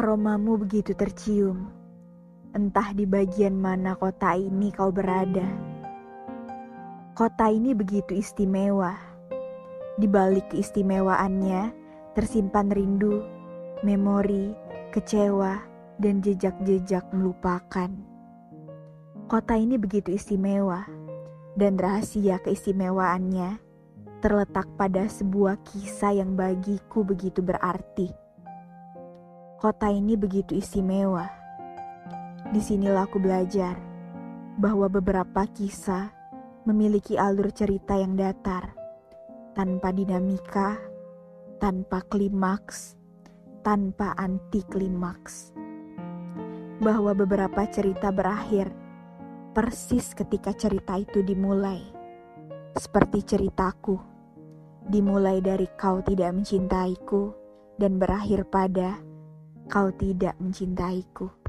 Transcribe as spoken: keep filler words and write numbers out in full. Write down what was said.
Aromamu begitu tercium, entah di bagian mana kota ini kau berada. Kota ini begitu istimewa. Di balik keistimewaannya, tersimpan rindu, memori, kecewa, dan jejak-jejak melupakan. Kota ini begitu istimewa, dan rahasia keistimewaannya terletak pada sebuah kisah yang bagiku begitu berarti. Kota ini begitu istimewa. Disinilah aku belajar bahwa beberapa kisah memiliki alur cerita yang datar, tanpa dinamika, tanpa klimaks, tanpa anti-klimaks. Bahwa beberapa cerita berakhir persis ketika cerita itu dimulai. Seperti ceritaku, dimulai dari kau tidak mencintaiku dan berakhir pada kau tidak mencintaiku.